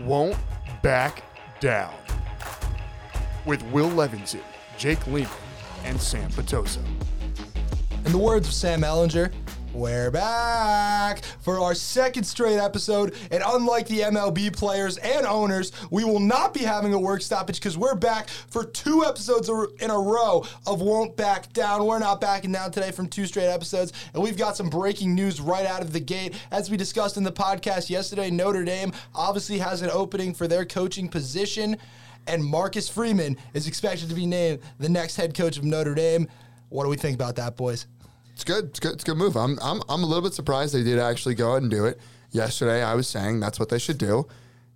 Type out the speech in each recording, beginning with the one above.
won't back down. With Will Levinson, Jake Lehman, and Sam Petoso. In the words of Sam Allinger, we're back for our second straight episode, and unlike the MLB players and owners, we will not be having a work stoppage because we're back for two episodes in a row of Won't Back Down. We're not backing down today from two straight episodes, and we've got some breaking news right out of the gate. As we discussed in the podcast yesterday, Notre Dame obviously has an opening for their coaching position, and Marcus Freeman is expected to be named the next head coach of Notre Dame. What do we think about that, boys? It's good. It's good. It's a good move. I'm a little bit surprised they did actually go out and do it. Yesterday, I was saying that's what they should do.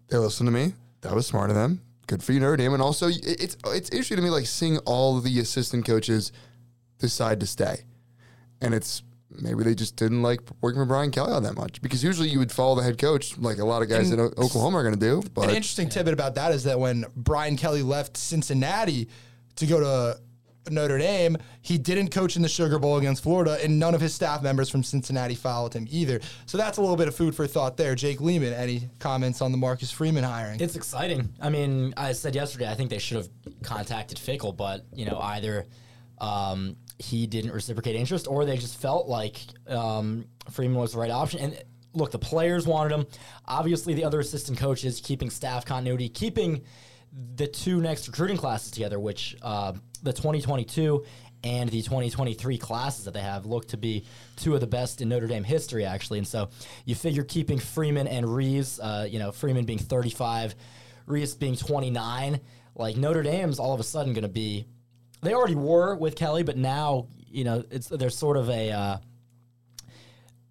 They listened to me. That was smart of them. Good for you, Notre Dame. And also, it's interesting to me, like, seeing all the assistant coaches decide to stay. And it's maybe they just didn't like working with Brian Kelly all that much, because usually you would follow the head coach, like a lot of guys in Oklahoma are going to do. But an interesting tidbit about that is that when Brian Kelly left Cincinnati to go to Notre Dame, he didn't coach in the Sugar Bowl against Florida, and none of his staff members from Cincinnati followed him either. So that's a little bit of food for thought there. Jake Lehman, any comments on the Marcus Freeman hiring? It's exciting. I mean, I said yesterday, I think they should have contacted Fickell, but, you know, either he didn't reciprocate interest, or they just felt like Freeman was the right option. And look, the players wanted him. Obviously, the other assistant coaches, keeping staff continuity, keeping the two next recruiting classes together, which the 2022 and the 2023 classes that they have look to be two of the best in Notre Dame history, actually. And so you figure keeping Freeman and Reeves, Freeman being 35, Reeves being 29, like, Notre Dame's all of a sudden going to be, they already were with Kelly, but now, you know, there's sort of a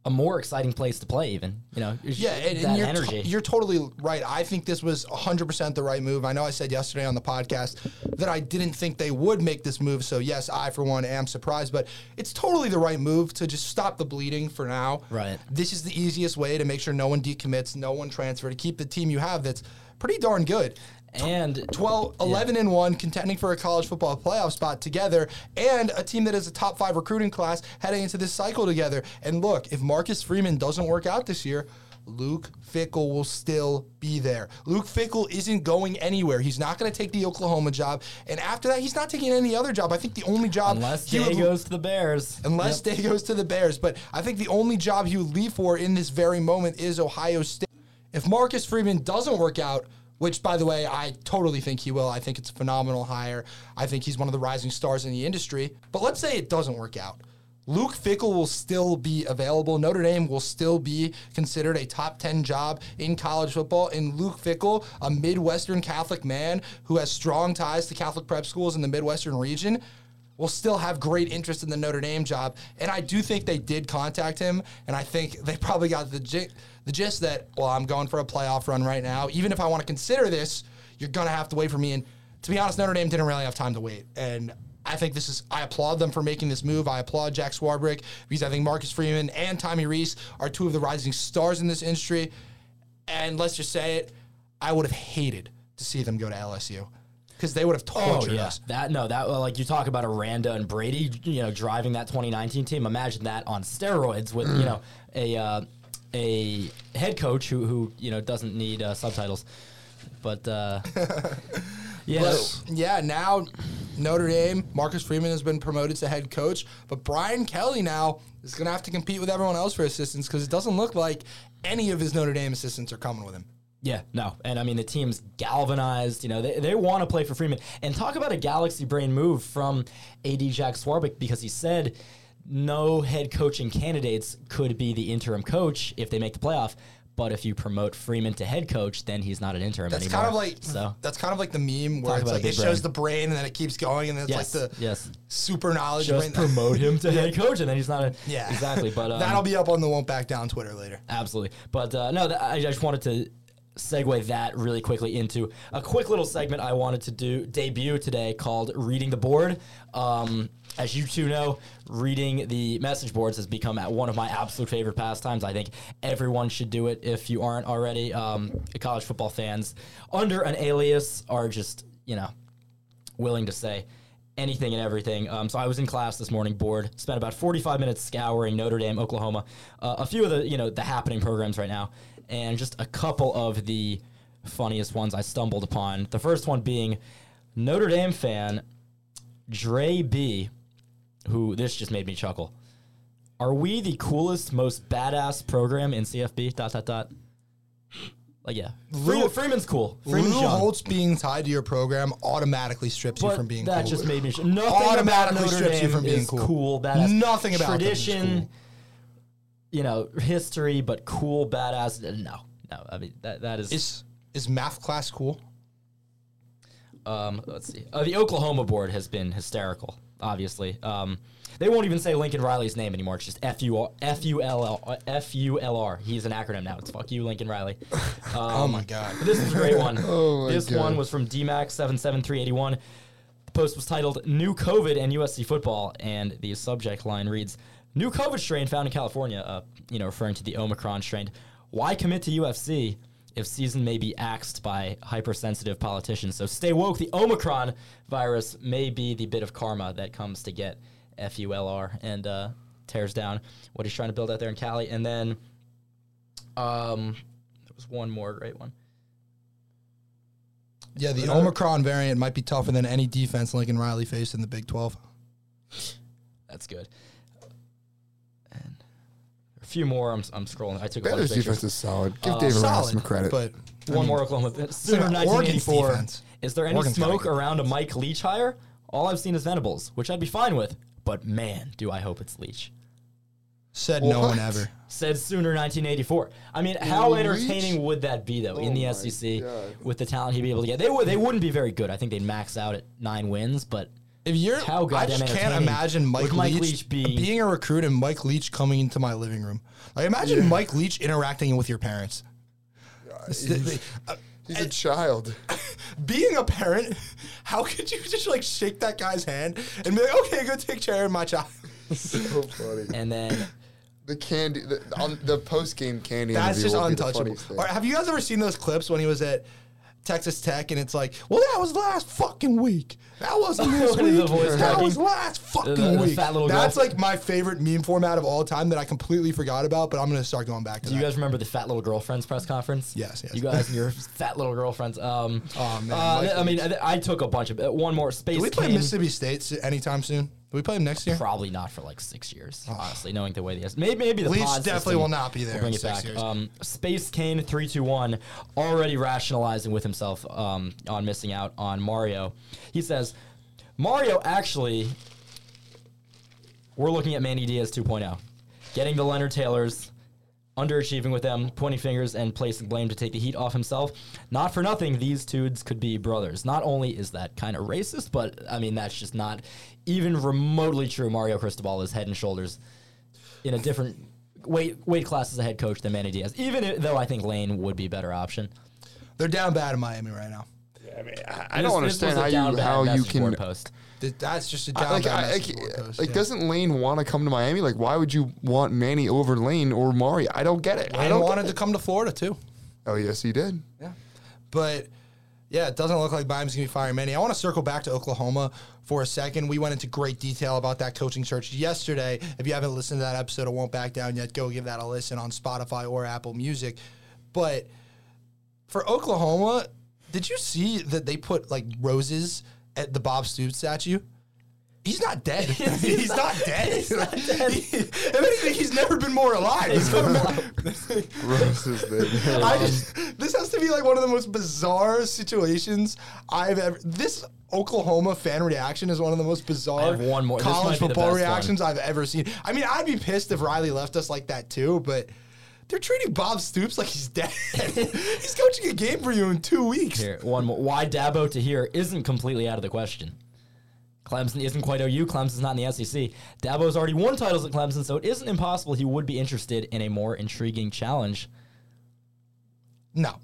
more exciting place to play, even. You know, yeah, and energy. You're totally right. I think this was 100% the right move. I know I said yesterday on the podcast that I didn't think they would make this move, so yes, I, for one, am surprised, but it's totally the right move to just stop the bleeding for now. Right. This is the easiest way to make sure no one decommits, no one transfer, to keep the team you have that's pretty darn good. And 11-1, contending for a college football playoff spot together, and a team that is a top 5 recruiting class heading into this cycle together. And look, if Marcus Freeman doesn't work out this year, Luke Fickell will still be there. Luke Fickell isn't going anywhere. He's not going to take the Oklahoma job, and after that, he's not taking any other job. I think the only job, unless Day goes to the Bears. Unless Day goes to the Bears, but I think the only job he would leave for in this very moment is Ohio State. If Marcus Freeman doesn't work out, which, by the way, I totally think he will. I think it's a phenomenal hire. I think he's one of the rising stars in the industry. But let's say it doesn't work out. Luke Fickell will still be available. Notre Dame will still be considered a top 10 job in college football. And Luke Fickell, a Midwestern Catholic man who has strong ties to Catholic prep schools in the Midwestern region, will still have great interest in the Notre Dame job. And I do think they did contact him, and I think they probably got the gist that, well, I'm going for a playoff run right now. Even if I want to consider this, you're going to have to wait for me. And to be honest, Notre Dame didn't really have time to wait. And I think I applaud them for making this move. I applaud Jack Swarbrick, because I think Marcus Freeman and Tommy Rees are two of the rising stars in this industry. And let's just say it, I would have hated to see them go to LSU, because they would have tortured us. Like, you talk about Aranda and Brady, you know, driving that 2019 team. Imagine that on steroids with you know, a head coach who you know, doesn't need subtitles. But now Notre Dame, Marcus Freeman has been promoted to head coach, but Brian Kelly now is going to have to compete with everyone else for assistants, because it doesn't look like any of his Notre Dame assistants are coming with him. Yeah, no. And, I mean, the team's galvanized. You know, they want to play for Freeman. And talk about a galaxy brain move from AD Jack Swarbrick, because he said no head coaching candidates could be the interim coach if they make the playoff. But if you promote Freeman to head coach, then he's not an interim anymore. That's kind of like the meme where it's like it shows the brain and then it keeps going, and then it's like the super knowledge brain. Just promote him to head coach, and then he's not a... Yeah. Exactly. But that'll be up on the Won't Back Down Twitter later. Absolutely. But, I just wanted to segue that really quickly into a quick little segment I wanted to debut today called Reading the Board. As you two know, reading the message boards has become one of my absolute favorite pastimes. I think everyone should do it if you aren't already. College football fans under an alias are just, you know, willing to say anything and everything. So I was in class this morning, bored, spent about 45 minutes scouring Notre Dame, Oklahoma, a few of the happening programs right now, and just a couple of the funniest ones I stumbled upon. The first one being Notre Dame fan Dre B, who this just made me chuckle. Are we the coolest, most badass program in CFB? . Like, yeah. Freeman's cool. Lou Holtz being tied to your program automatically strips you from being cool. That just made me... Automatically strips you from being cool. Cool, badass. Nothing about tradition, you know, history, but cool, badass. No. I mean, that is... Is math class cool? Let's see. The Oklahoma board has been hysterical, obviously. They won't even say Lincoln Riley's name anymore. It's just F-U-L-R. He's an acronym now. It's fuck you, Lincoln Riley. Oh, my God. This is a great one. This one was from DMAX77381. The post was titled, New COVID and USC Football, and the subject line reads, New COVID strain found in California, referring to the Omicron strain. Why commit to UFC if season may be axed by hypersensitive politicians? So stay woke. The Omicron virus may be the bit of karma that comes to get F-U-L-R, and tears down what he's trying to build out there in Cali. And then there was one more great one. Yeah, the Omicron variant might be tougher than any defense Lincoln Riley faced in the Big 12. That's good. And a few more. I'm scrolling. I took a lot of pictures. Baylor's defense is solid. Give David Ross some credit. But one more Oklahoma. Oregon's defense. Is there any smoke around a Mike Leach hire? All I've seen is Venables, which I'd be fine with. But, man, do I hope it's Leach. Said what? No one ever. Said Sooner 1984. I mean, how entertaining would that be, though, in the SEC with the talent he'd be able to get? They wouldn't be very good. I think they'd max out at 9 wins, but I just can't imagine Mike Leach being a recruit and Mike Leach coming into my living room. Like, imagine Mike Leach interacting with your parents. He's a child. Being a parent, how could you just, like, shake that guy's hand and be like, okay, go take care of my child? So funny. And then... The candy, the post-game candy. That's just untouchable. Right, have you guys ever seen those clips when he was at Texas Tech and it's like, well, that was last fucking week. That wasn't this week. That was last fucking week. That's, like, my favorite meme format of all time that I completely forgot about, but I'm going to start going back to that. Do you guys remember the Fat Little Girlfriends press conference? Yes. You guys and your Fat Little Girlfriends. Oh, man. I took a bunch of... one more space. Do we play Mississippi State anytime soon? Do we play him next year? Probably not for like 6 years, honestly, knowing the way the maybe the Leach definitely will not be there. Bring it back. Space Kane 321 already rationalizing with himself on missing out on Mario. He says, Mario actually, we're looking at Manny Diaz 2.0, getting the Leonard Taylors, underachieving with them, pointing fingers and placing blame to take the heat off himself. Not for nothing, these dudes could be brothers. Not only is that kind of racist, but I mean that's just not even remotely true. Mario Cristobal is head and shoulders in a different weight class as a head coach than Manny Diaz. Even though I think Lane would be a better option. They're down bad in Miami right now. Yeah, I mean, I don't understand how you can post. That's just a down doesn't Lane want to come to Miami? Like, why would you want Manny over Lane or Mario? I don't get it. Lane wanted to come to Florida, too. Oh, yes, he did. Yeah. But, yeah, it doesn't look like Miami's going to be firing Manny. I want to circle back to Oklahoma for a second. We went into great detail about that coaching search yesterday. If you haven't listened to that episode of Won't Back Down yet, go give that a listen on Spotify or Apple Music. But for Oklahoma, did you see that they put, like, roses at the Bob Stoops statue? He's not dead. He's not dead. He's not dead. If anything, he's never been more alive. Roses, man. This has to be like one of the most bizarre situations I've ever. This Oklahoma fan reaction is one of the most bizarre college football reactions I've ever seen. I mean, I'd be pissed if Riley left us like that too, but they're treating Bob Stoops like he's dead. He's coaching a game for you in 2 weeks. Here, one more. Why Dabo to here isn't completely out of the question. Clemson isn't quite OU. Clemson's not in the SEC. Dabo's already won titles at Clemson, so it isn't impossible he would be interested in a more intriguing challenge. No.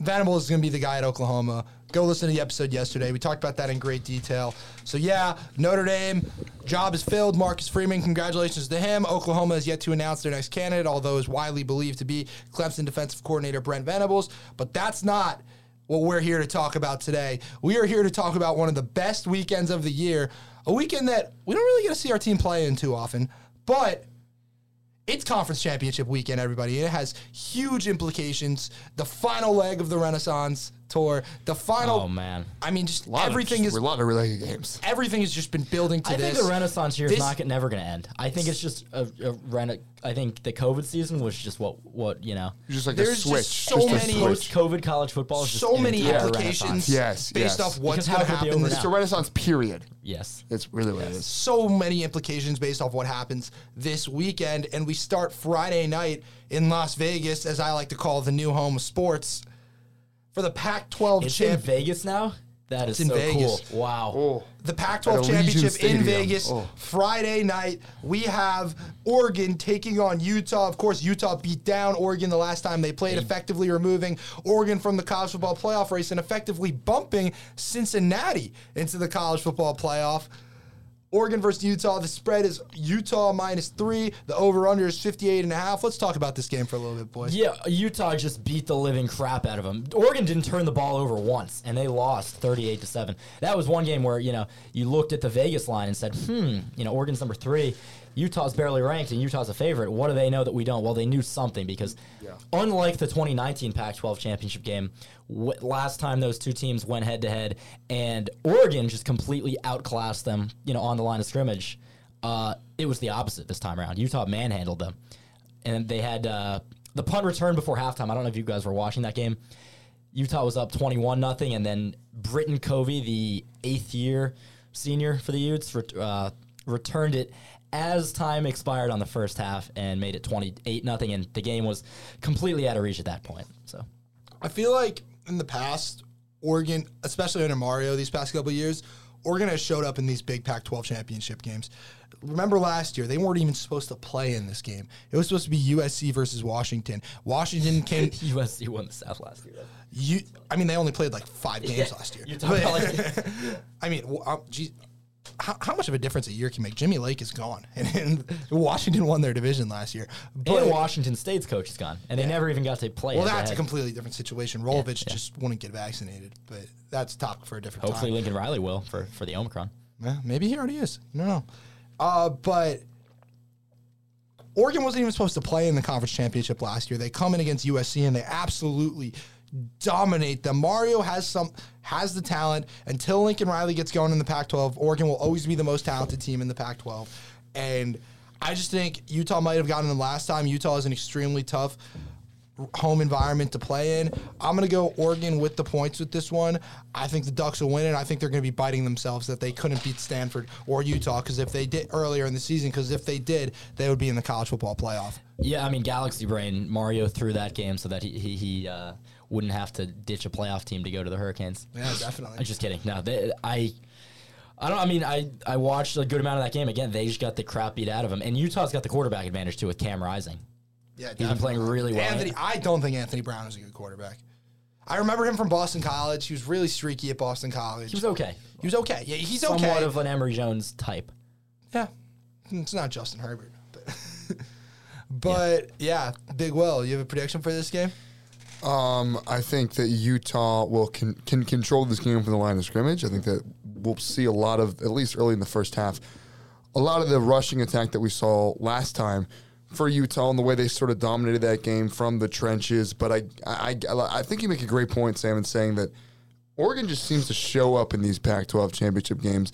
Venables is going to be the guy at Oklahoma. Go listen to the episode yesterday. We talked about that in great detail. So, yeah, Notre Dame, job is filled. Marcus Freeman, congratulations to him. Oklahoma has yet to announce their next candidate, although is widely believed to be Clemson defensive coordinator Brent Venables. But that's not what we're here to talk about today. We are here to talk about one of the best weekends of the year, a weekend that we don't really get to see our team play in too often, but It's conference championship weekend, everybody. It has huge implications. The final leg of the Renaissance Tour. The final. Oh, man. I mean, just everything is. A lot of related games. Everything has just been building to this. I think the Renaissance year is never going to end. I think it's just I think the COVID season was just what you know. Just like there's a switch. Just so just many post-COVID college football. Is just so many applications. Yes. Based off what's going to happen. It's the Renaissance period. Yes. It's really what it is. So many implications based off what happens this weekend. And we start Friday night in Las Vegas, as I like to call the new home of sports. For the Pac-12 championship. It's in Vegas now? That is so cool. Wow. Oh. The Pac-12 championship in Vegas, Friday night. We have Oregon taking on Utah. Of course, Utah beat down Oregon the last time they played, effectively removing Oregon from the college football playoff race and effectively bumping Cincinnati into the college football playoff. Oregon versus Utah. The spread is Utah -3. The over-under is 58.5. Let's talk about this game for a little bit, boys. Yeah, Utah just beat the living crap out of them. Oregon didn't turn the ball over once, and they lost 38-7. That was one game where, you know, you looked at the Vegas line and said, you know, Oregon's number 3. Utah's barely ranked, and Utah's a favorite. What do they know that we don't? Well, they knew something because unlike the 2019 Pac-12 championship game, last time those two teams went head-to-head, and Oregon just completely outclassed them, you know, on the line of scrimmage, it was the opposite this time around. Utah manhandled them, and they had the punt return before halftime. I don't know if you guys were watching that game. Utah was up 21-0, and then Britton Covey, the eighth-year senior for the Utes, returned it as time expired on the first half and made it 28-0, and the game was completely out of reach at that point. So, I feel like in the past, Oregon, especially under Mario these past couple of years, Oregon has showed up in these big Pac-12 championship games. Remember last year, they weren't even supposed to play in this game. It was supposed to be USC versus Washington. Washington came... USC won the South last year, though. I mean, they only played like 5 games last year. I mean, geez... How much of a difference a year can make? Jimmy Lake is gone, and Washington won their division last year. But Washington State's coach is gone, and they never even got to play. Well, that's a completely different situation. Rolovich just wouldn't get vaccinated, but that's talk for a different time. Hopefully Lincoln Riley will for the Omicron. Yeah, maybe he already is. No. But Oregon wasn't even supposed to play in the conference championship last year. They come in against USC, and they absolutely dominate them. Mario has the talent. Until Lincoln Riley gets going in the Pac-12, Oregon will always be the most talented team in the Pac-12. And I just think Utah might have gotten them last time. Utah is an extremely tough home environment to play in. I'm going to go Oregon with the points with this one. I think the Ducks will win it. I think they're going to be biting themselves that they couldn't beat Stanford or Utah because if they did earlier in the season, because if they did, they would be in the college football playoff. Yeah, I mean, Galaxy Brain, Mario threw that game so that he wouldn't have to ditch a playoff team to go to the Hurricanes. Yeah, definitely. I'm just kidding. No, I watched a good amount of that game. Again, they just got the crap beat out of them. And Utah's got the quarterback advantage, too, with Cam Rising. Yeah, definitely. He's been playing really well. I don't think Anthony Brown is a good quarterback. I remember him from Boston College. He was really streaky at Boston College. He was okay. Yeah, he's okay. Somewhat of an Emory Jones type. Yeah. It's not Justin Herbert. But Big Will, you have a prediction for this game? I think that Utah will can control this game from the line of scrimmage. I think that we'll see a lot of, at least early in the first half, a lot of the rushing attack that we saw last time for Utah and the way they sort of dominated that game from the trenches. But I think you make a great point, Sam, in saying that Oregon just seems to show up in these Pac-12 championship games.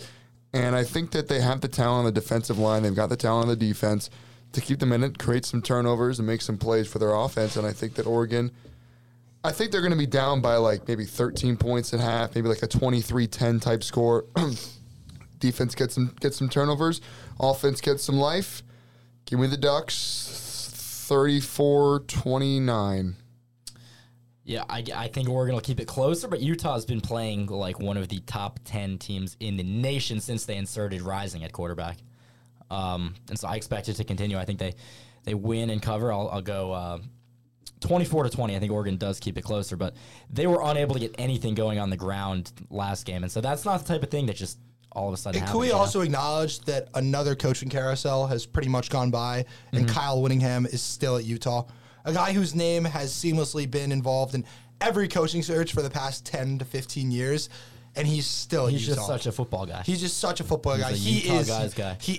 And I think that they have the talent on the defensive line. They've got the talent on the defense to keep them in it, create some turnovers, and make some plays for their offense. And I think that Oregon... I think they're going to be down by like maybe 13 points at half, maybe like a 23-10 type score. Defense gets some turnovers. Offense gets some life. Give me the Ducks 34-29. Yeah, I think Oregon will keep it closer, but Utah's been playing like one of the top 10 teams in the nation since they inserted Rising at quarterback. And so I expect it to continue. I think they win and cover. I'll go... 24-20, I think Oregon does keep it closer, but they were unable to get anything going on the ground last game, and so that's not the type of thing that just all of a sudden happens. And can we also acknowledge that another coaching carousel has pretty much gone by, and Kyle Whittingham is still at Utah, a guy whose name has seamlessly been involved in every coaching search for the past 10 to 15 years, and he's still at Utah. He's just such a football guy. He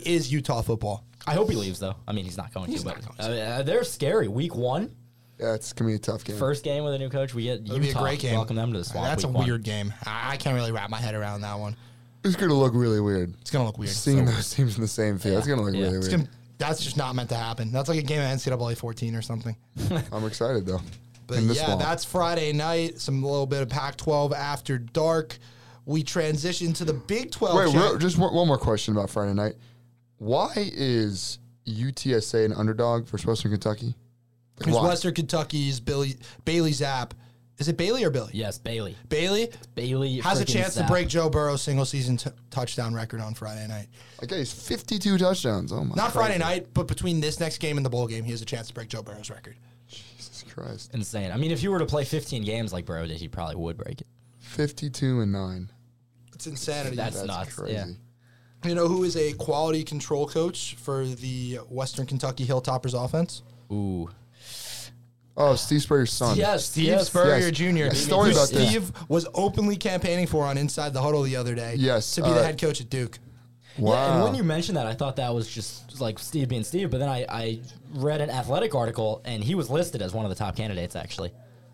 is Utah football. I hope he leaves, though. I mean, he's not going to. They're scary. Week one. Yeah, it's going to be a tough game. First game with a new coach. We get Utah. It'll be a great game. Welcome them to the Swamp. That's a weird game. I can't really wrap my head around that one. It's going to look really weird. It's going to look weird. Seeing those teams in the same field. Yeah. It's going to look really weird. That's just not meant to happen. That's like a game of NCAA 14 or something. I'm excited, though. But yeah, that's Friday night. Some little bit of Pac-12 after dark. We transition to the Big 12. Wait, just one more question about Friday night. Why is UTSA an underdog versus Western Kentucky? Because Western Kentucky's Bailey Zapp. Is it Bailey or Billy? Yes, Bailey. Bailey has a chance to break Joe Burrow's single-season touchdown record on Friday night. Okay, he's 52 touchdowns. Oh my! Not Friday night, but between this next game and the bowl game, he has a chance to break Joe Burrow's record. Jesus Christ. Insane. I mean, if you were to play 15 games like Burrow did, he probably would break it. 52-9. It's insanity. That's nuts. Crazy. Yeah. You know who is a quality control coach for the Western Kentucky Hilltoppers offense? Ooh. Oh, Steve Spurrier's son. Yes, Steve Spurrier Jr. Yes. Story about Steve that. Was openly campaigning for on Inside the Huddle the other day. Yes, to be the head coach at Duke. Wow. Yeah, and when you mentioned that, I thought that was just like Steve being Steve, but then I read an Athletic article, and he was listed as one of the top candidates, actually.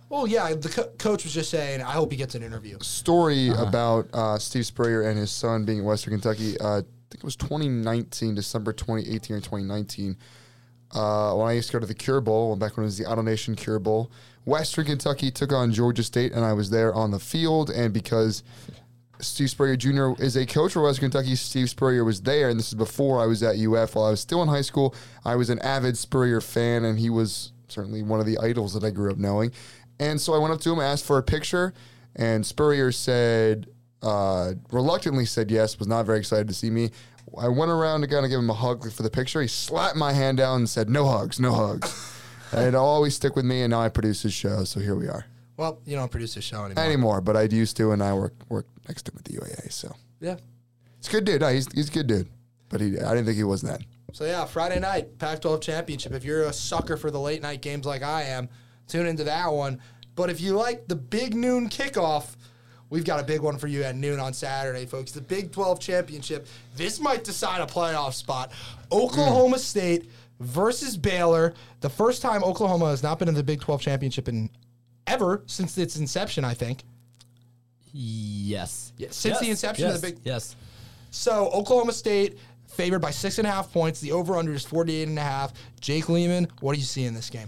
Well, yeah, the coach was just saying, I hope he gets an interview. Story about Steve Spurrier and his son being at Western Kentucky, I think it was 2019, December 2018 or 2019. When I used to go to the Cure Bowl, back when it was the Idol Nation Cure Bowl, Western Kentucky took on Georgia State, and I was there on the field. And because Steve Spurrier Jr. is a coach for Western Kentucky, Steve Spurrier was there, and this is before I was at UF. While I was still in high school, I was an avid Spurrier fan, and he was certainly one of the idols that I grew up knowing. And so I went up to him, asked for a picture, and Spurrier said, reluctantly said yes, was not very excited to see me. I went around to kind of give him a hug for the picture. He slapped my hand down and said, no hugs. And it'll always stick with me, and now I produce his show, so here we are. Well, you don't produce his show anymore. But I used to, and I work next to him at the UAA, so. Yeah. He's a good dude. He's a good dude, but I didn't think he was that. So, yeah, Friday night, Pac-12 Championship. If you're a sucker for the late-night games like I am, tune into that one. But if you like the big noon kickoff, we've got a big one for you at noon on Saturday, folks. The Big 12 Championship. This might decide a playoff spot. Oklahoma State versus Baylor. The first time Oklahoma has not been in the Big 12 Championship ever since its inception, I think. Yes. Since the inception of the Big. So Oklahoma State favored by 6.5 points. The over-under is 48.5. Jake Lehman, what do you see in this game?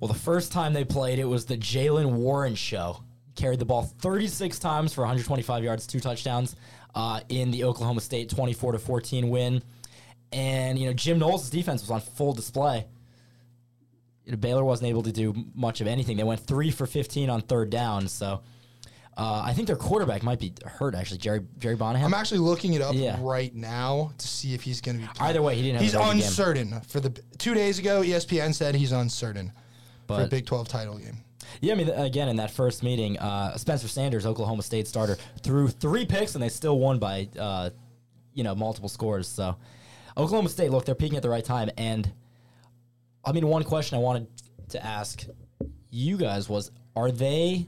Well, the first time they played, it was the Jaylen Warren show. Carried the ball 36 times for 125 yards, 2 touchdowns in the Oklahoma State 24-14 win. And, you know, Jim Knowles' defense was on full display. You know, Baylor wasn't able to do much of anything. They went 3-for-15 on third down. So I think their quarterback might be hurt, actually, Jerry Bonahan. I'm actually looking it up right now to see if he's going to be playing. Either way, he didn't have a He's uncertain. Game. 2 days ago, ESPN said he's uncertain for a Big 12 title game. Yeah, I mean, again, in that first meeting, Spencer Sanders, Oklahoma State starter, threw 3 picks, and they still won by, multiple scores. So Oklahoma State, look, they're peaking at the right time. And, I mean, one question I wanted to ask you guys was, are they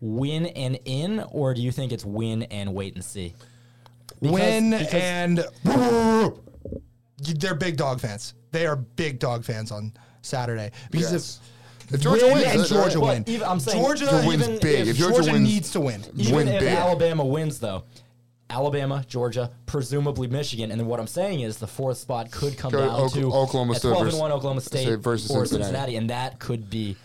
win and in, or do you think it's win and wait and see? Because they're big dog fans. They are big dog fans on Saturday. Because if Georgia wins, Georgia wins. Georgia wins big. If Georgia needs to win. Even if Alabama wins, though, Alabama, Georgia, presumably Michigan, and then what I'm saying is the fourth spot could come down to Oklahoma State 12-1 Oklahoma State versus Cincinnati, and that could be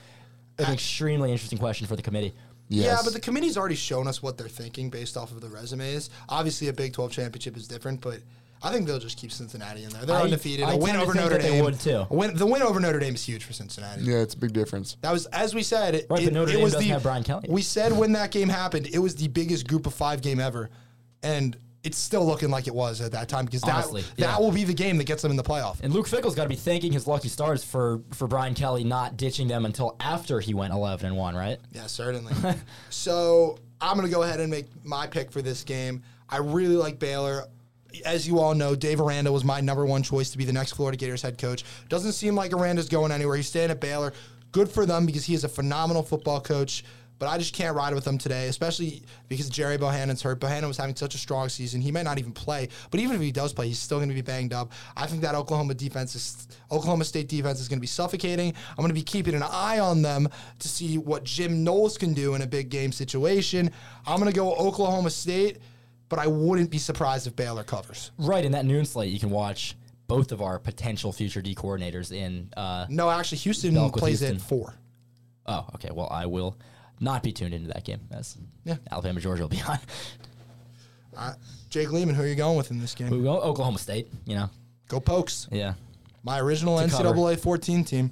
an extremely interesting question for the committee. Yes. Yeah, but the committee's already shown us what they're thinking based off of the resumes. Obviously, a Big 12 championship is different, but I think they'll just keep Cincinnati in there. They're undefeated. A win over Notre Dame. They would too. The win over Notre Dame is huge for Cincinnati. Yeah, it's a big difference. That was, as we said, but Notre Dame doesn't have Brian Kelly. We said when that game happened, it was the biggest group of 5 game ever, and it's still looking like it was at that time because that will be the game that gets them in the playoff. And Luke Fickell's got to be thanking his lucky stars for Brian Kelly not ditching them until after he went 11-1, right? Yeah, certainly. So I'm going to go ahead and make my pick for this game. I really like Baylor. As you all know, Dave Aranda was my number one choice to be the next Florida Gators head coach. Doesn't seem like Aranda's going anywhere. He's staying at Baylor. Good for them because he is a phenomenal football coach. But I just can't ride with them today, especially because Jerry Bohannon's hurt. Bohannon was having such a strong season. He may not even play, but even if he does play, he's still going to be banged up. I think that Oklahoma State defense is going to be suffocating. I'm going to be keeping an eye on them to see what Jim Knowles can do in a big game situation. I'm going to go Oklahoma State, but I wouldn't be surprised if Baylor covers. Right, in that noon slate, you can watch both of our potential future D coordinators in no, actually, Houston plays at 4. Oh, okay. Well, I will not be tuned into that game. That's Alabama, Georgia will be on. Jake Lehman, who are you going with in this game? We go Oklahoma State, you know. Go Pokes. Yeah. My original NCAA 14 team.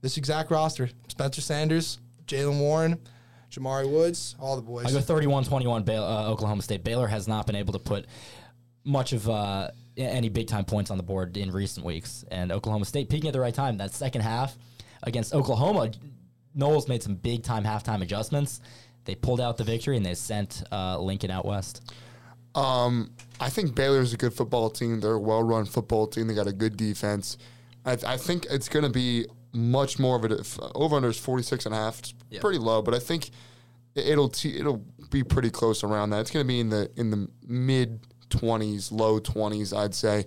This exact roster. Spencer Sanders, Jalen Warren, Jamari Woods, all the boys. I go 31-21 Oklahoma State. Baylor has not been able to put much of any big-time points on the board in recent weeks. And Oklahoma State peaking at the right time. That second half against Oklahoma, Knowles made some big-time halftime adjustments. They pulled out the victory, and they sent Lincoln out west. I think Baylor's a good football team. They're a well-run football team. They got a good defense. I think it's going to be much more of a – over-under is 46.5. It's pretty low, but I think it'll be pretty close around that. It's going to be in the mid-20s, low-20s, I'd say.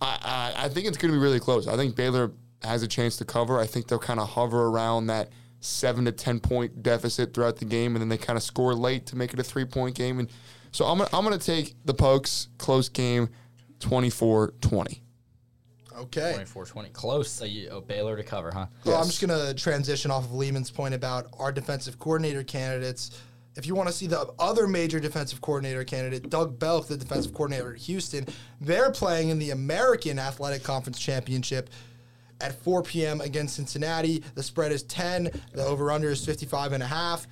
I think it's going to be really close. I think Baylor has a chance to cover. I think they'll kind of hover around that 7 to 10 point deficit throughout the game, and then they kind of score late to make it a 3-point game. And so I'm gonna take the Pokes, close game, 24-20. Okay, 24-20, close. So Baylor to cover, huh? Yes. Well, I'm just gonna transition off of Lehman's point about our defensive coordinator candidates. If you want to see the other major defensive coordinator candidate, Doug Belk, the defensive coordinator at Houston, they're playing in the American Athletic Conference Championship at 4 p.m. against Cincinnati. The spread is 10. The over-under is 55.5.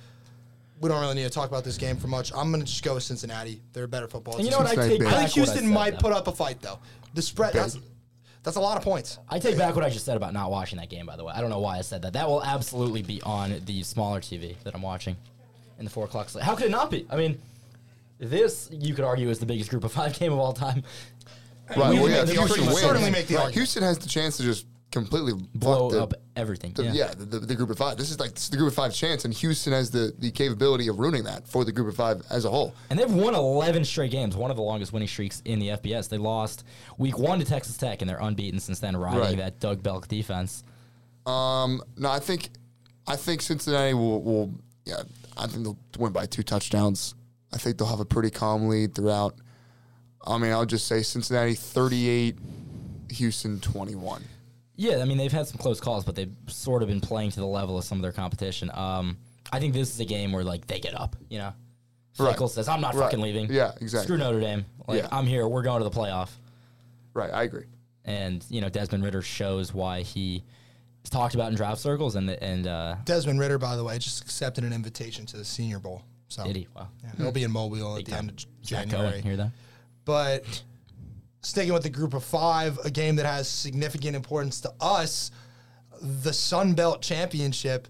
We don't really need to talk about this game for much. I'm going to just go with Cincinnati. They're a better football team. And you know what? I think Houston might put up a fight, though. The spread, that's a lot of points. I take back what I just said about not watching that game, by the way. I don't know why I said that. That will absolutely be on the smaller TV that I'm watching in the 4 o'clock slate. How could it not be? I mean, this, you could argue, is the biggest group of 5 game of all time. Right. Houston make the argument. Houston has the chance to just completely blow up everything. The group of 5. This is like the group of 5 chance, and Houston has the capability of ruining that for the group of 5 as a whole. And they've won 11 straight games, one of the longest winning streaks in the FBS. They lost week 1 to Texas Tech, and they're unbeaten since then, riding that Doug Belk defense. No, I think Cincinnati will. Yeah, I think they'll win by 2 touchdowns. I think they'll have a pretty calm lead throughout. I mean, I'll just say Cincinnati 38, Houston 21. Yeah, I mean, they've had some close calls, but they've sort of been playing to the level of some of their competition. I think this is a game where, like, they get up, you know? Fickell says, I'm not fucking leaving. Yeah, exactly. Screw Notre Dame. Like, I'm here. We're going to the playoff. Right, I agree. And, you know, Desmond Ridder shows why he is talked about in draft circles. And Desmond Ridder, by the way, just accepted an invitation to the Senior Bowl. So, did he? Wow. Yeah, he'll be in Mobile at the end of January. Jack Cohen, that? But sticking with the group of 5, a game that has significant importance to us, the Sun Belt Championship,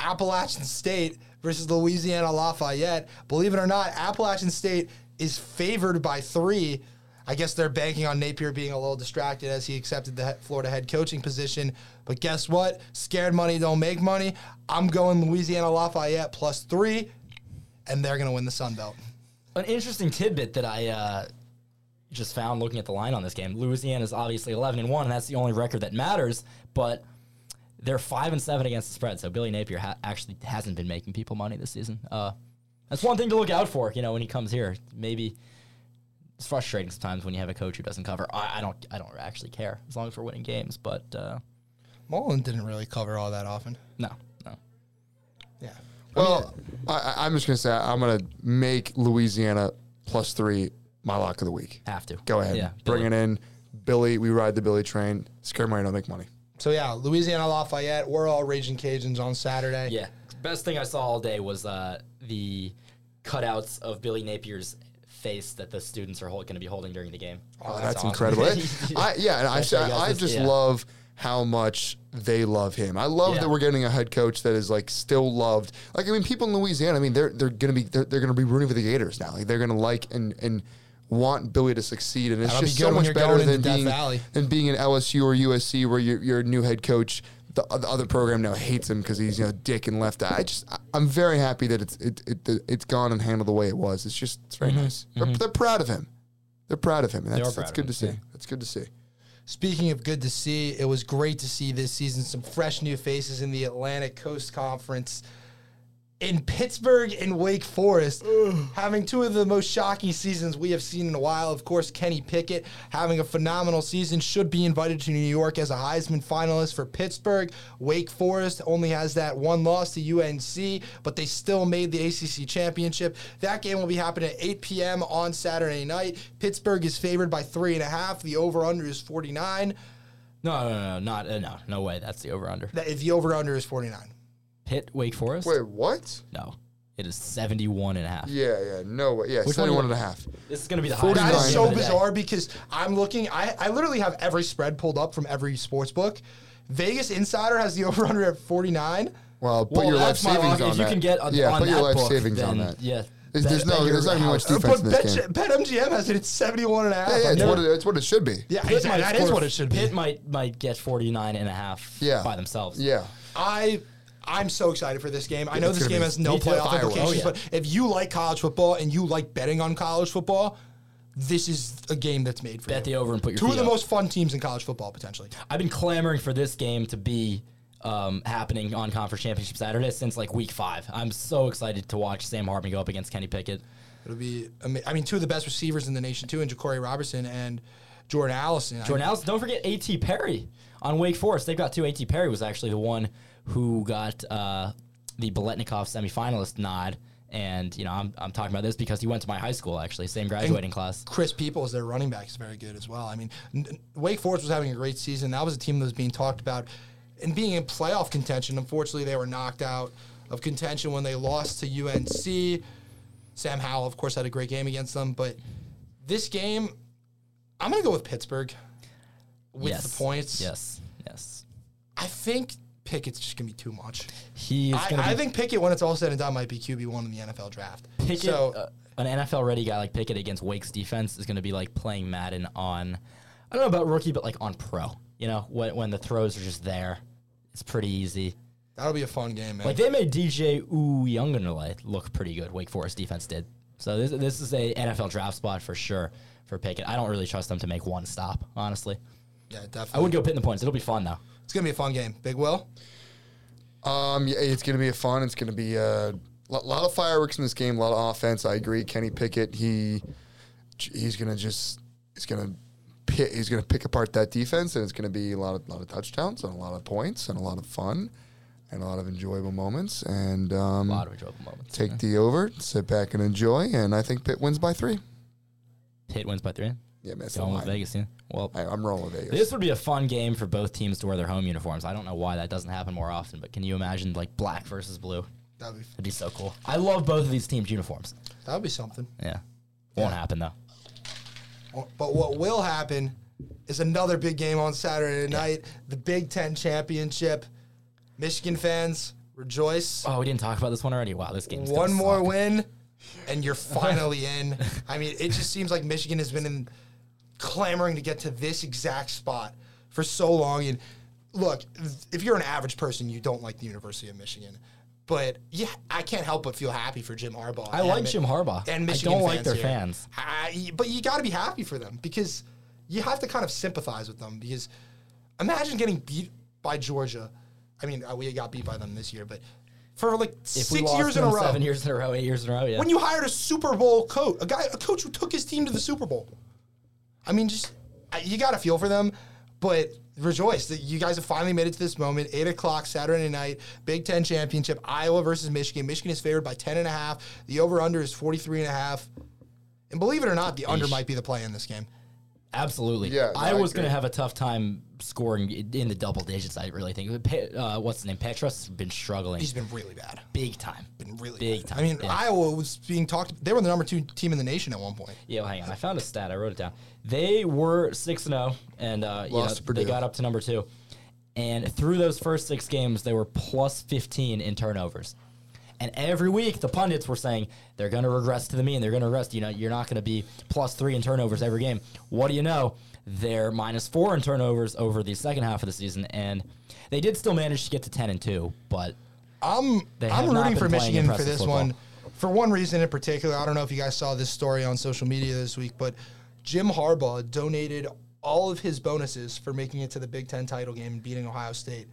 Appalachian State versus Louisiana Lafayette. Believe it or not, Appalachian State is favored by 3. I guess they're banking on Napier being a little distracted as he accepted the Florida head coaching position. But guess what? Scared money don't make money. I'm going Louisiana Lafayette plus 3, and they're going to win the Sun Belt. An interesting tidbit that I just found looking at the line on this game. Louisiana's obviously 11-1, and that's the only record that matters, but they're 5-7 against the spread, so Billy Napier actually hasn't been making people money this season. That's one thing to look out for, you know, when he comes here. Maybe it's frustrating sometimes when you have a coach who doesn't cover. I don't actually care as long as we're winning games, but Mullen didn't really cover all that often. No. Yeah. Well, I'm just going to say I'm going to make Louisiana plus 3 my lock of the week. Have to. Go ahead. Yeah, bring it in. Billy, we ride the Billy train. Scare money, don't make money. So, yeah, Louisiana Lafayette, we're all Raging Cajuns on Saturday. Yeah. Best thing I saw all day was the cutouts of Billy Napier's face that the students are going to be holding during the game. Oh, that's awesome. Incredible. I love how much they love him. I love that we're getting a head coach that is like still loved. Like, I mean, people in Louisiana, I mean, they're going to be rooting for the Gators now. Like, they're going to like and want Billy to succeed, and it's just so much better than being in LSU or USC, where your new head coach the other program now hates him because he's, you know, dick and left eye. I'm very happy that it's gone and handled the way it was. It's just, it's very nice. Mm-hmm. They're proud of him. They're proud of him. And that's good to see. Yeah. That's good to see. Speaking of good to see, it was great to see this season some fresh new faces in the Atlantic Coast Conference. In Pittsburgh and Wake Forest, having two of the most shocking seasons we have seen in a while. Of course, Kenny Pickett having a phenomenal season, should be invited to New York as a Heisman finalist for Pittsburgh. Wake Forest only has that one loss to UNC, but they still made the ACC championship. That game will be happening at 8 p.m. on Saturday night. Pittsburgh is favored by 3.5. The over-under is 49. No way. That's the over-under. The over-under is 49. Hit Wake Forest? Wait, what? No. It is 71.5. Yeah, no way. Yeah, 71.5. This is going to be the highest. That is so bizarre because I'm looking. I literally have every spread pulled up from every sports book. Vegas Insider has the over-under at 49. Well, put your life savings on that. If you can get on that book. Yeah, put your life savings on that. Yeah. There's not much defense in this game. BetMGM has it at 71.5. Yeah, it's what it should be. Yeah, that is what it should be. Pitt might get 49.5 by themselves. Yeah. I'm so excited for this game. I know this game has no playoff implications, but if you like college football and you like betting on college football, this is a game that's made for you. Bet the over and put your feet up. Two of the most fun teams in college football, potentially. I've been clamoring for this game to be happening on Conference Championship Saturday since, like, week 5. I'm so excited to watch Sam Hartman go up against Kenny Pickett. It'll be two of the best receivers in the nation, too, in Ja'Cory Robertson and Jordan Allison. Don't forget A.T. Perry on Wake Forest. They've got two. A.T. Perry was actually the one who got the Biletnikoff semifinalist nod. And, you know, I'm talking about this because he went to my high school, actually, same graduating class. Chris Peoples, their running back, is very good as well. I mean, Wake Forest was having a great season. That was a team that was being talked about and being in playoff contention. Unfortunately, they were knocked out of contention when they lost to UNC. Sam Howell, of course, had a great game against them. But this game, I'm going to go with Pittsburgh with the points. Yes. I think Pickett's just going to be too much. I think Pickett, when it's all said and done, might be QB1 in the NFL draft. Pickett, an NFL-ready guy like Pickett against Wake's defense is going to be like playing Madden on, I don't know about rookie, but like on pro. You know, when the throws are just there, it's pretty easy. That'll be a fun game, man. Like, they made DJ Uyunglele look pretty good. Wake Forest defense did. So this is a NFL draft spot for sure for Pickett. I don't really trust them to make one stop, honestly. Yeah, definitely. I would go pit in the points. It'll be fun, though. It's going to be a fun game. Big Will? It's going to be a fun. It's going to be a lot of fireworks in this game, a lot of offense. I agree. Kenny Pickett, he's going to pick apart that defense, and it's going to be a lot of touchdowns and a lot of points and a lot of fun and a lot of enjoyable moments. And a lot of enjoyable moments. Take the over, sit back and enjoy, and I think Pitt wins by 3. Pitt wins by 3? Yeah, man. Going with Vegas, yeah. Well, I'm rolling with Vegas. This would be a fun game for both teams to wear their home uniforms. I don't know why that doesn't happen more often, but can you imagine, like, black versus blue? That'd be so cool. I love both of these teams' uniforms. That would be something. Yeah. Won't happen, though. But what will happen is another big game on Saturday night, the Big 10 Championship. Michigan fans, rejoice. Oh, we didn't talk about this one already? Wow, this game's gonna suck. One more win, and you're finally in. I mean, it just seems like Michigan has been clamoring to get to this exact spot for so long. And look, if you're an average person, you don't like the University of Michigan. But yeah, I can't help but feel happy for Jim Harbaugh. I like Jim Harbaugh. And Michigan I don't like their fans. But you got to be happy for them because you have to kind of sympathize with them. Because imagine getting beat by Georgia. I mean, we got beat by them this year, but for like 6 years in a row. 7 years in a row, 8 years in a row, yeah. When you hired a Super Bowl coach, a coach who took his team to the Super Bowl. I mean, you got to feel for them, but rejoice that you guys have finally made it to this moment. 8 o'clock Saturday night, Big Ten Championship, Iowa versus Michigan. Michigan is favored by 10.5. The over-under is 43.5. And believe it or not, the under might be the play in this game. Absolutely. Yeah, Iowa's going to have a tough time scoring in the double digits, I really think. What's his name? Petrus has been struggling. He's been really bad. Big time. Big time. I mean, yeah. Iowa was being talked. They were the number 2 team in the nation at one point. Yeah, well, hang on. I found a stat. I wrote it down. They were 6-0, and they got up to number 2. And through those first 6 games, they were plus 15 in turnovers. And every week, the pundits were saying, they're going to regress to the mean. They're going to regress. You know, you're not going to be +3 in turnovers every game. What do you know? They're -4 in turnovers over the second half of the season. And they did still manage to get to 10-2, but I'm rooting for Michigan for this one. For one reason in particular, I don't know if you guys saw this story on social media this week, but Jim Harbaugh donated all of his bonuses for making it to the Big 10 title game and beating Ohio State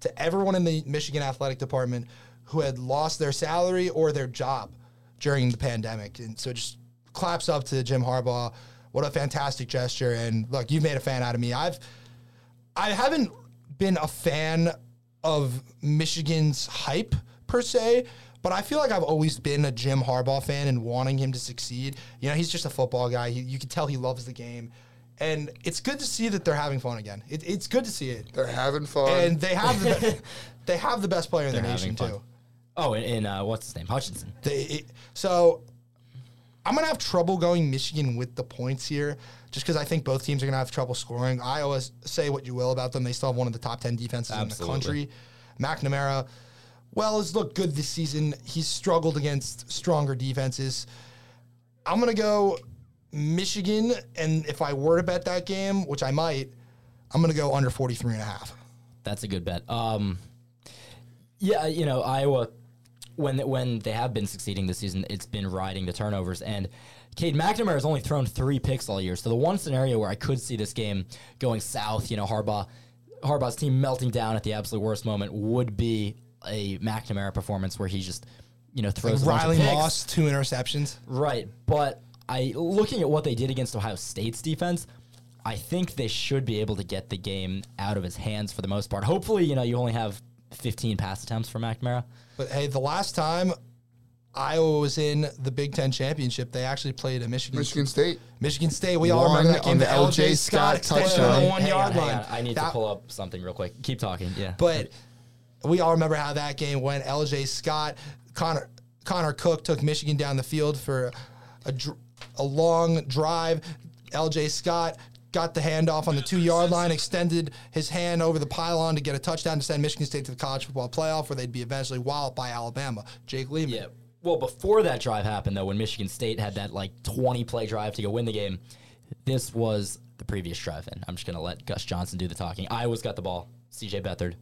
to everyone in the Michigan athletic department who had lost their salary or their job during the pandemic. And so just claps up to Jim Harbaugh. What a fantastic gesture. And look, you've made a fan out of me. I haven't been a fan of Michigan's hype per se, but I feel like I've always been a Jim Harbaugh fan and wanting him to succeed. You know, he's just a football guy. You can tell he loves the game. And it's good to see that they're having fun again. It's good to see it. They're having fun. And they have the best player in the nation, too. Oh, and what's his name? Hutchinson. So I'm going to have trouble going Michigan with the points here just because I think both teams are going to have trouble scoring. Iowa, say what you will about them. They still have one of the top 10 defenses in the country. McNamara, well, has looked good this season. He's struggled against stronger defenses. I'm going to go Michigan, and if I were to bet that game, which I might, I'm going to go under 43.5. That's a good bet. Yeah, you know, Iowa, when they have been succeeding this season, it's been riding the turnovers. And Cade McNamara has only thrown 3 picks all year. So the one scenario where I could see this game going south, you know, Harbaugh's team melting down at the absolute worst moment would be a McNamara performance where he just, you know, throws like Riley Moss, 2 interceptions. Right, but looking at what they did against Ohio State's defense, I think they should be able to get the game out of his hands for the most part. Hopefully, you know, you only have 15 pass attempts for McNamara. But, hey, the last time Iowa was in the Big Ten Championship, they actually played a Michigan State. Michigan State, we all remember that game. The L.J. Scott touchdown on the 1-yard line. I need to pull up something real quick. Keep talking, yeah. But we all remember how that game went. L.J. Scott, Connor Cook took Michigan down the field for a long drive. L.J. Scott got the handoff on the 2-yard line, extended his hand over the pylon to get a touchdown to send Michigan State to the college football playoff, where they'd be eventually walloped by Alabama. Jake Lehman. Yeah. Well, before that drive happened, though, when Michigan State had that, like, 20-play drive to go win the game, this was the previous drive, and I'm just going to let Gus Johnson do the talking. Iowa's got the ball. C.J. Beathard.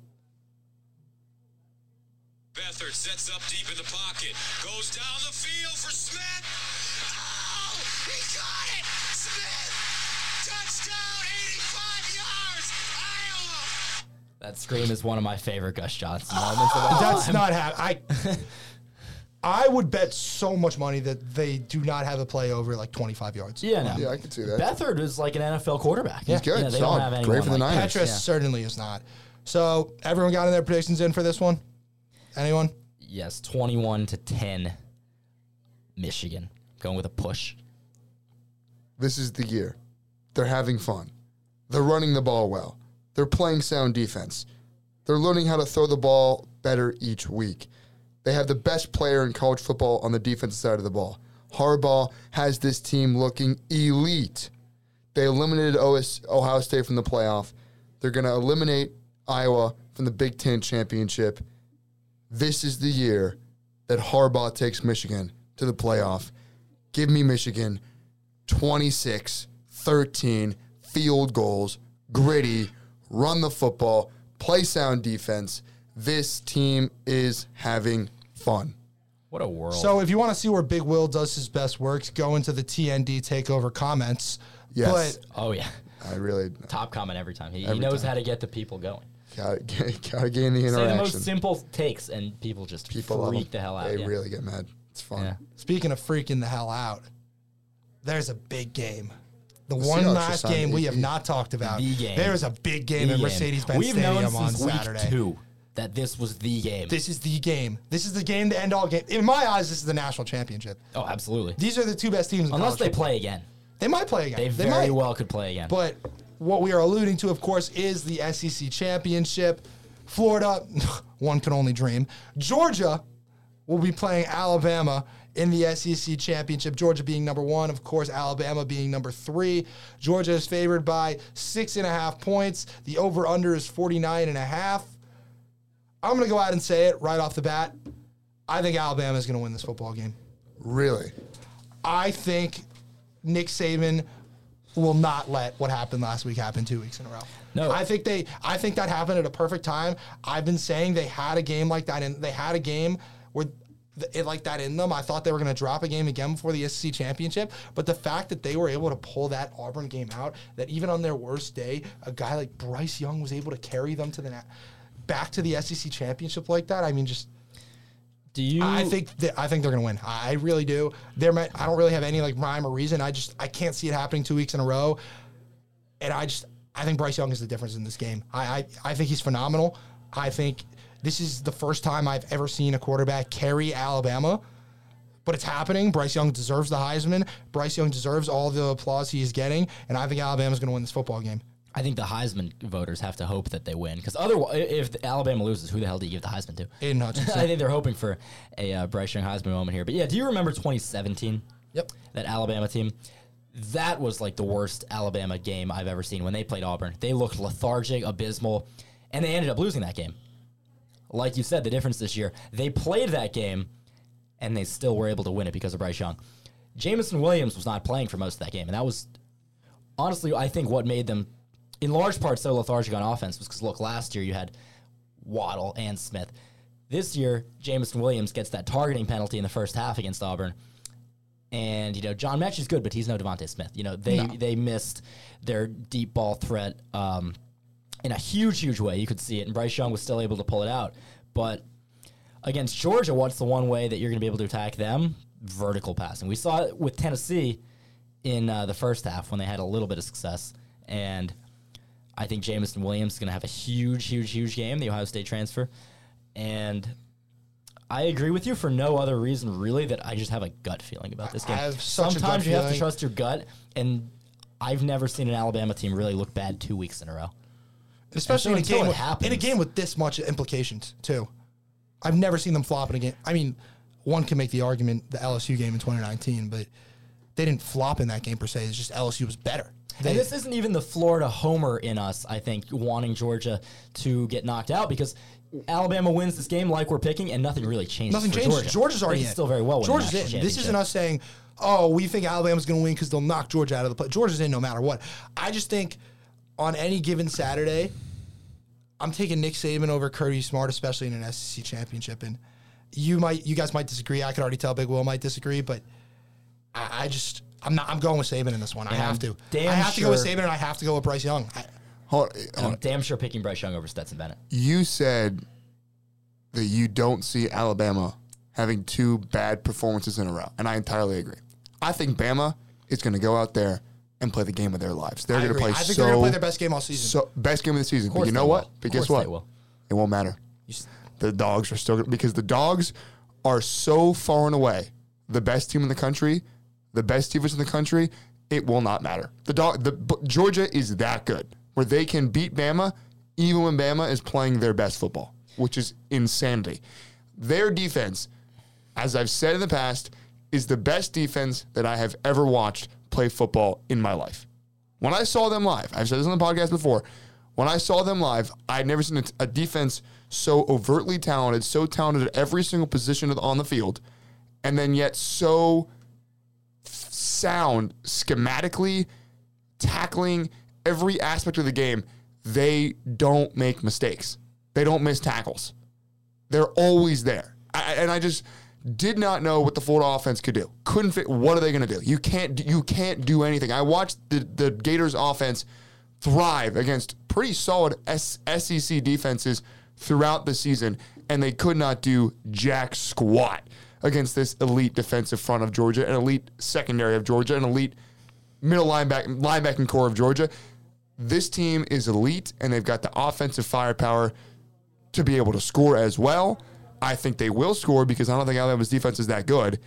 Beathard sets up deep in the pocket, goes down the field for Smith. Oh, he got it! Smith! Touchdown, 85 yards, Iowa! That scream is one of my favorite Gus Johnson moments of all time. That's not happening. I would bet so much money that they do not have a play over, like, 25 yards. Yeah, no. Yeah, I can see that. Beathard is like an NFL quarterback. He's good. Yeah, they don't have anyone great for the Niners. Petrus certainly is not. So, everyone got in their predictions in for this one? Anyone? Yes, 21-10, Michigan. Going with a push. This is the year. They're having fun. They're running the ball well. They're playing sound defense. They're learning how to throw the ball better each week. They have the best player in college football on the defensive side of the ball. Harbaugh has this team looking elite. They eliminated Ohio State from the playoff. They're going to eliminate Iowa from the Big Ten Championship. This is the year that Harbaugh takes Michigan to the playoff. Give me Michigan, 26-13, field goals, gritty, run the football, play sound defense. This team is having fun. What a world. So if you want to see where Big Will does his best work, go into the TND Takeover comments. Yes. But I really top comment every time. He knows how to get the people going. Gotta gain the interaction. Say the most simple takes, and people just freak the hell out. They really get mad. It's fun. Yeah. Speaking of freaking the hell out, there's a big game. The last game we have not talked about. The game. There is a big game at Mercedes-Benz Stadium on Saturday. We've known since week 2 that this was the game. This is the game. This is the game to end all games. In my eyes, this is the national championship. Oh, absolutely. These are the 2 best teams in college football. Unless they play again. They might play again. They very well could play again. But what we are alluding to, of course, is the SEC championship. Florida, one can only dream. Georgia will be playing Alabama in the SEC championship. Georgia being number 1, of course, Alabama being number 3. Georgia is favored by 6.5 points. The over-under is 49.5. I'm going to go out and say it right off the bat. I think Alabama is going to win this football game. Really? I think Nick Saban will not let what happened last week happen 2 weeks in a row. No. I think that happened at a perfect time. I've been saying they had a game like that, and they had a game where it like that in them. I thought they were going to drop a game again before the SEC championship, but the fact that they were able to pull that Auburn game out, that even on their worst day, a guy like Bryce Young was able to carry them to the back to the SEC championship like that. I mean, just do you? I think they're going to win. I really do. I don't really have any like rhyme or reason. I can't see it happening 2 weeks in a row, and I think Bryce Young is the difference in this game. I think he's phenomenal. I think this is the first time I've ever seen a quarterback carry Alabama, but it's happening. Bryce Young deserves the Heisman. Bryce Young deserves all the applause he is getting, and I think Alabama's going to win this football game. I think the Heisman voters have to hope that they win, because otherwise, if Alabama loses, who the hell do you give the Heisman to? Aiden Hutchinson. I think they're hoping for a Bryce Young Heisman moment here. But yeah, do you remember 2017? Yep. That Alabama team? That was like the worst Alabama game I've ever seen when they played Auburn. They looked lethargic, abysmal, and they ended up losing that game. Like you said, the difference this year, they played that game, and they still were able to win it because of Bryce Young. Jamison Williams was not playing for most of that game, and that was honestly, I think, what made them, in large part, so lethargic on offense was because, look, last year you had Waddle and Smith. This year, Jamison Williams gets that targeting penalty in the first half against Auburn, and, you know, John Metch is good, but he's no Devontae Smith. You know, they missed their deep ball threat in a huge, huge way. You could see it, and Bryce Young was still able to pull it out. But against Georgia, what's the one way that you're going to be able to attack them? Vertical passing. We saw it with Tennessee in the first half when they had a little bit of success, and I think Jamison Williams is going to have a huge, huge, huge game, the Ohio State transfer. And I agree with you for no other reason, really, that I just have a gut feeling about this game. I have such Sometimes a gut you feeling. Have to trust your gut, and I've never seen an Alabama team really look bad 2 weeks in a row. Especially so in a game with this much implications, too. I've never seen them flop in a game. I mean, one can make the argument, the LSU game in 2019, but they didn't flop in that game per se. It's just LSU was better. And this isn't even the Florida homer in us, I think, wanting Georgia to get knocked out, because Alabama wins this game like we're picking, and nothing really changes. Nothing changes. Georgia's already in. Still very well. Georgia's in. This isn't us saying, oh, we think Alabama's going to win because they'll knock Georgia out of the play. Georgia's in no matter what. I just think on any given Saturday, I'm taking Nick Saban over Kirby Smart, especially in an SEC championship. And you guys might disagree. I could already tell Big Will might disagree, but I'm going with Saban in this one. I have to go with Saban, and I have to go with Bryce Young. I'm damn sure picking Bryce Young over Stetson Bennett. You said that you don't see Alabama having two bad performances in a row, and I entirely agree. I think Bama is going to go out there and play the game of their lives. They're going to play. I think they're going to play their best game all season. Best game of the season. But you know what? But guess what? It won't matter. The dogs are still going to, because the dogs are so far and away the best team in the country, the best defense in the country. It will not matter. Georgia is that good where they can beat Bama even when Bama is playing their best football, which is insanity. Their defense, as I've said in the past, is the best defense that I have ever watched play football in my life. When I saw them live, I've said this on the podcast before, when I saw them live, I'd never seen a defense so overtly talented, so talented at every single position on the field, and then yet so sound schematically, tackling every aspect of the game. They don't make mistakes. They don't miss tackles. They're always there. I just did not know what the Florida offense could do. Couldn't fit. What are they going to do? You can't do anything. I watched the Gators offense thrive against pretty solid SEC defenses throughout the season, and they could not do jack squat against this elite defensive front of Georgia, an elite secondary of Georgia, an elite middle linebacking core of Georgia. This team is elite, and they've got the offensive firepower to be able to score as well. I think they will score because I don't think Alabama's defense is that good.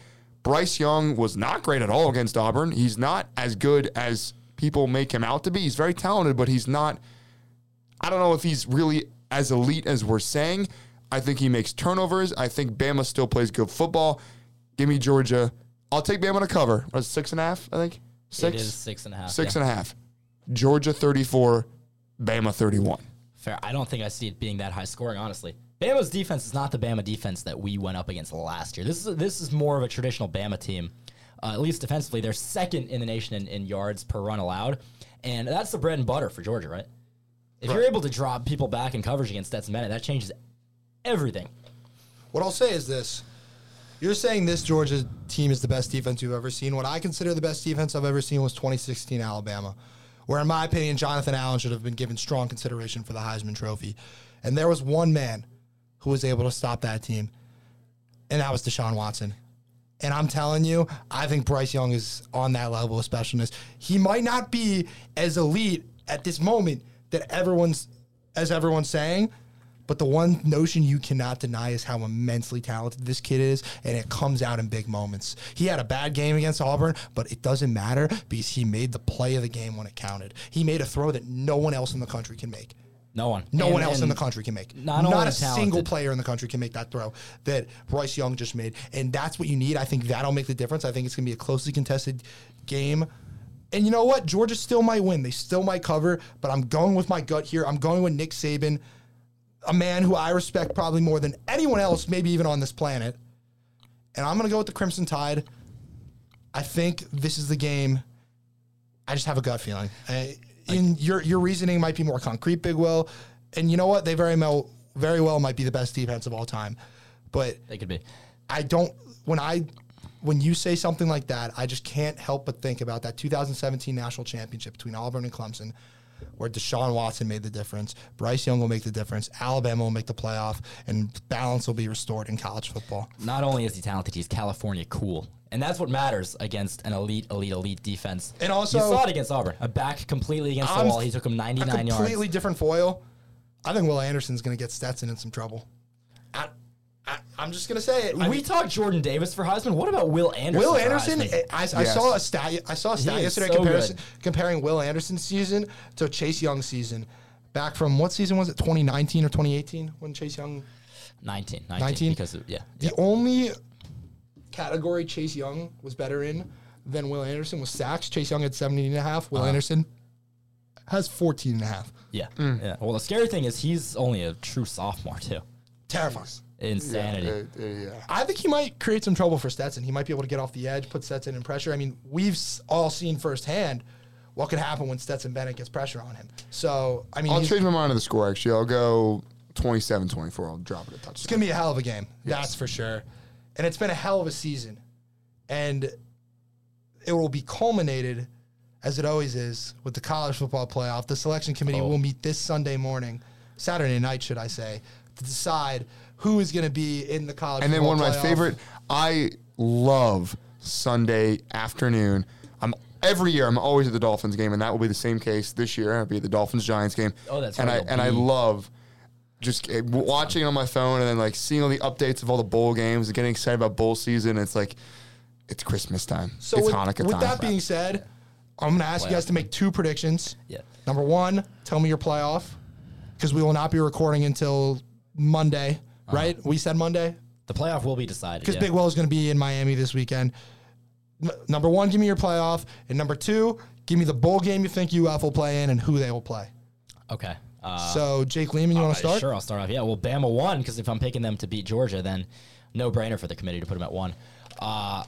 Bryce Young was not great at all against Auburn. He's not as good as people make him out to be. He's very talented, but he's not. I don't know if he's really as elite as we're saying. I think he makes turnovers. I think Bama still plays good football. Give me Georgia. I'll take Bama to cover. Was it 6.5, I think? It is 6.5. Georgia 34, Bama 31. Fair. I don't think I see it being that high scoring, honestly. Bama's defense is not the Bama defense that we went up against last year. This is more of a traditional Bama team, at least defensively. They're second in the nation in yards per run allowed, and that's the bread and butter for Georgia, right? If you're able to drop people back in coverage against Stetson Bennett, that changes everything. What I'll say is this. You're saying this Georgia team is the best defense you've ever seen. What I consider the best defense I've ever seen was 2016 Alabama, where, in my opinion, Jonathan Allen should have been given strong consideration for the Heisman Trophy. And there was one man who was able to stop that team, and that was Deshaun Watson. And I'm telling you, I think Bryce Young is on that level of specialness. He might not be as elite at this moment that everyone's saying, but the one notion you cannot deny is how immensely talented this kid is, and it comes out in big moments. He had a bad game against Auburn, but it doesn't matter because he made the play of the game when it counted. He made a throw that no one else in the country can make. No one else in the country can make. Not a single player in the country can make that throw that Bryce Young just made, and that's what you need. I think that'll make the difference. I think it's going to be a closely contested game. And you know what? Georgia still might win. They still might cover, but I'm going with my gut here. I'm going with Nick Saban, a man who I respect probably more than anyone else, maybe even on this planet. And I'm going to go with the Crimson Tide. I think this is the game. I just have a gut feeling. And your reasoning might be more concrete, Big Will. And you know what? They very well might be the best defense of all time. But they could be. When you say something like that, I just can't help but think about that 2017 national championship between Auburn and Clemson, where Deshaun Watson made the difference, Bryce Young will make the difference, Alabama will make the playoff, and balance will be restored in college football. Not only is he talented, he's California cool. And that's what matters against an elite defense. And also, you saw it against Auburn. A back completely against the wall. He took him 99 yards. A completely different foil. I think Will Anderson's going to get Stetson in some trouble. I'm just going to say it. We talked Jordan Davis for Heisman. What about Will Anderson? Will Anderson, I saw a stat yesterday comparing Will Anderson's season to Chase Young's season. Back from what season was it, 2019 or 2018 when Chase Young? 19. Because of, only category Chase Young was better in than Will Anderson was sacks. Chase Young had 17.5. Will Anderson has 14.5. Yeah. Mm. Yeah. Well, the scary thing is he's only a true sophomore, too. Terrifying. Insanity. Yeah. I think he might create some trouble for Stetson. He might be able to get off the edge, put Stetson in pressure. I mean, we've all seen firsthand what could happen when Stetson Bennett gets pressure on him. So, I mean, I'll change my mind on the score, actually. I'll go 27-24. I'll drop it a touchdown. It's going to be a hell of a game. Yes. That's for sure. And it's been a hell of a season. And it will be culminated, as it always is, with the college football playoff. The selection committee will meet this Saturday night, should I say, to decide who is going to be in the college football playoff. And then one of my favorite, I love Sunday afternoon. Every year I'm always at the Dolphins game, and that will be the same case this year. I'll be at the Dolphins-Giants game. Oh, that's right. And I love just watching it on my phone and then like seeing all the updates of all the bowl games and getting excited about bowl season. It's like, it's Christmas time. So it's Hanukkah time. With that being said, I'm going to ask you guys to make two predictions. Yeah. Number one, tell me your playoff, because we will not be recording until Monday. Right? We said Monday. The playoff will be decided. Because Big Will is going to be in Miami this weekend. Number one, give me your playoff. And number two, give me the bowl game you think UF will play in and who they will play. Okay. So, Jake Lehman, you want to start? Sure, I'll start off. Yeah, well, Bama won, because if I'm picking them to beat Georgia, then no-brainer for the committee to put them at one. I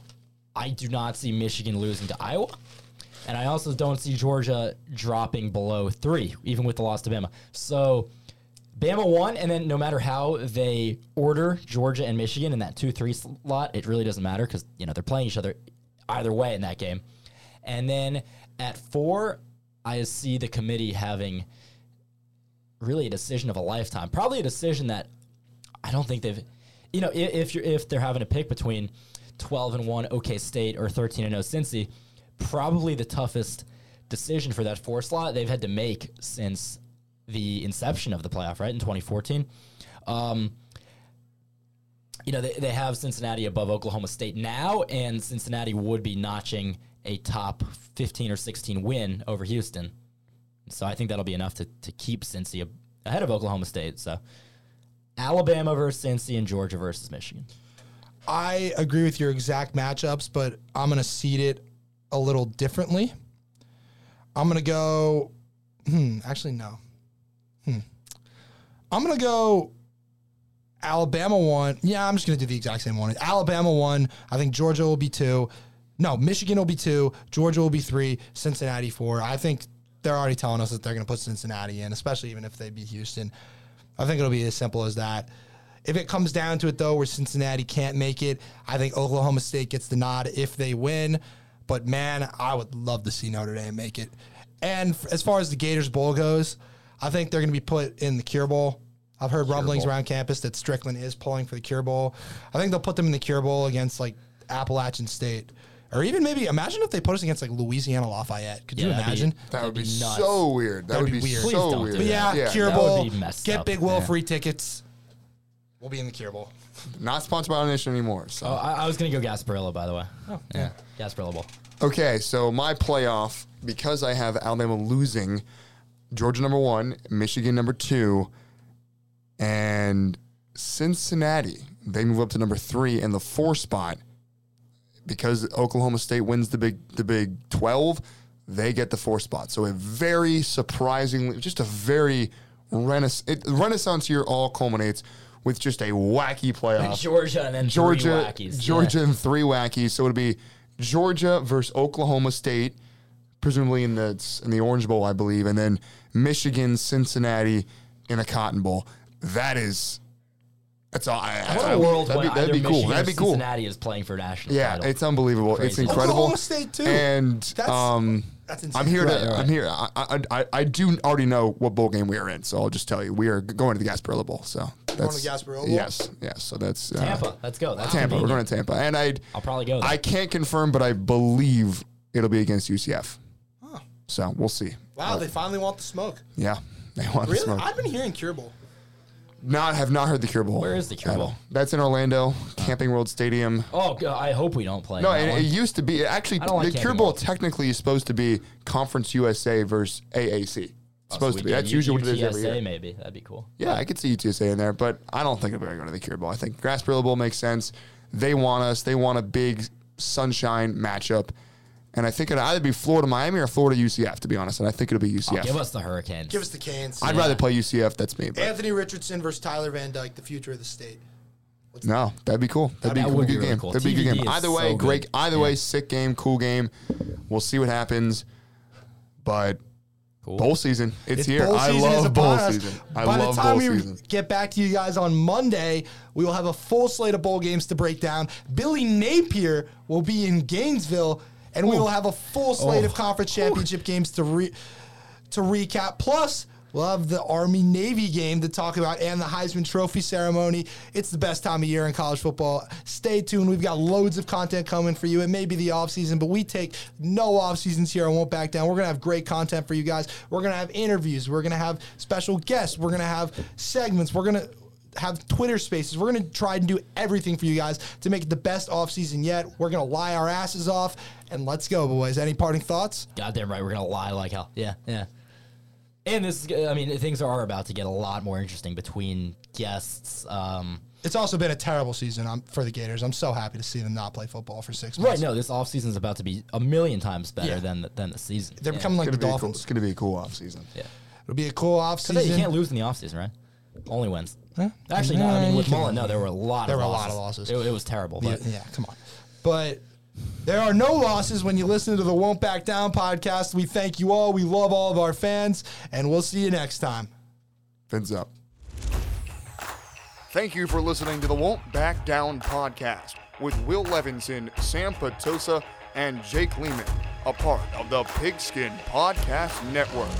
do not see Michigan losing to Iowa. And I also don't see Georgia dropping below 3, even with the loss to Bama. So, Bama won, and then no matter how they order Georgia and Michigan in that 2-3 slot, it really doesn't matter because, you know, they're playing each other either way in that game. And then at 4, I see the committee having really a decision of a lifetime, probably a decision that I don't think they've, you know, if they're having to pick between 12-1 OK State or 13-0 Cincy, probably the toughest decision for that 4 slot they've had to make since the inception of the playoff, right, in 2014. You know, they have Cincinnati above Oklahoma State now, and Cincinnati would be notching a top 15 or 16 win over Houston. So I think that'll be enough to keep Cincy ahead of Oklahoma State. So Alabama versus Cincy and Georgia versus Michigan. I agree with your exact matchups, but I'm going to seed it a little differently. I'm going to go... Actually, no. I'm going to go Alabama 1. Yeah, I'm just going to do the exact same one. Alabama 1. I think Georgia will be 2. No, Michigan will be 2. Georgia will be 3. Cincinnati 4. I think they're already telling us that they're going to put Cincinnati in, especially even if they beat Houston. I think it'll be as simple as that. If it comes down to it, though, where Cincinnati can't make it, I think Oklahoma State gets the nod if they win. But, man, I would love to see Notre Dame make it. And as far as the Gators Bowl goes, I think they're going to be put in the Cure Bowl. I've heard rumblings around campus that Strickland is pulling for the Cure Bowl. I think they'll put them in the Cure Bowl against, like, Appalachian State. Or even maybe, imagine if they put us against, like, Louisiana Lafayette. Could you imagine? That would be so weird. That would be weird. So weird. But yeah, Cure Bowl. Get Big Will free tickets. We'll be in the Cure Bowl. Not sponsored by our nation anymore. So I was going to go Gasparilla, by the way. Oh, yeah. Gasparilla Bowl. Okay, so my playoff, because I have Alabama losing, Georgia number 1, Michigan number 2, and Cincinnati. They move up to number 3 in the 4 spot. Because Oklahoma State wins the Big 12, they get the 4 spot. So a very renaissance year all culminates with just a wacky playoff. And Georgia and then Georgia, 3 wackies. Georgia and 3 wackies. So it'll be Georgia versus Oklahoma State, presumably in the Orange Bowl, I believe, and then Michigan, Cincinnati in a Cotton Bowl. That is. That's all. That'd be cool. That'd be cool. Cincinnati is playing for national title. Yeah, it's unbelievable. Crazy. It's incredible. Oklahoma State too. And that's insane. I'm here. I do already know what bowl game we are in, so I'll just tell you we are going to the Gasparilla Bowl. So that's going to Gasparilla Bowl. Yes. So that's Tampa. Let's go. That's Tampa. We're going to Tampa, and I'll probably go there. I can't confirm, but I believe it'll be against UCF. Huh. So we'll see. Wow, they finally want the smoke. Yeah, they want the smoke. I've been hearing Cure Bowl. Have not heard the Cure Bowl. Where is the Cure Bowl? That's in Orlando, Camping World Stadium. Oh, God, I hope we don't play. No, and it used to be. Actually, the Cure Bowl technically is supposed to be Conference USA versus AAC. It's supposed to be. That's usually what it is every year. UTSA maybe. That'd be cool. Yeah, I could see UTSA in there, but I don't think we're going to go to the Cure Bowl. I think Gasparilla Bowl makes sense. They want us. They want a big sunshine matchup. And I think it'd either be Florida-Miami or Florida-UCF, to be honest. And I think it'll be UCF. Oh, give us the Hurricanes. Give us the Canes. I'd rather play UCF. That's me. But. Anthony Richardson versus Tyler Van Dyke, the future of the state. That'd be cool. That'd be a good game. That'd be a good game. Either way, sick game, cool game. We'll see what happens. But bowl season, it's here. I love bowl season. By the time we get back to you guys on Monday, we will have a full slate of bowl games to break down. Billy Napier will be in Gainesville. And we will have a full slate of conference championship games to recap. Plus, we'll have the Army-Navy game to talk about and the Heisman Trophy ceremony. It's the best time of year in college football. Stay tuned. We've got loads of content coming for you. It may be the offseason, but we take no off-seasons here and won't back down. We're going to have great content for you guys. We're going to have interviews. We're going to have special guests. We're going to have segments. We're going to have Twitter spaces. We're going to try and do everything for you guys to make it the best offseason yet. We're going to lie our asses off, and let's go, boys. Any parting thoughts? Goddamn right. We're going to lie like hell. Yeah. And things are about to get a lot more interesting between guests. It's also been a terrible season for the Gators. I'm so happy to see them not play football for 6 months. Right, no, this offseason is about to be a million times better than the season. They're becoming like the Dolphins. It's going to be a cool offseason. Yeah. It'll be a cool offseason. You can't lose in the offseason, right? Only wins. Huh? Actually, no. With Mullen, there were a lot of losses. It was terrible. But. Yeah, come on. But there are no losses when you listen to the Won't Back Down podcast. We thank you all. We love all of our fans, and we'll see you next time. Fins up. Thank you for listening to the Won't Back Down podcast with Will Levinson, Sam Patosa, and Jake Lehman, a part of the Pigskin Podcast Network.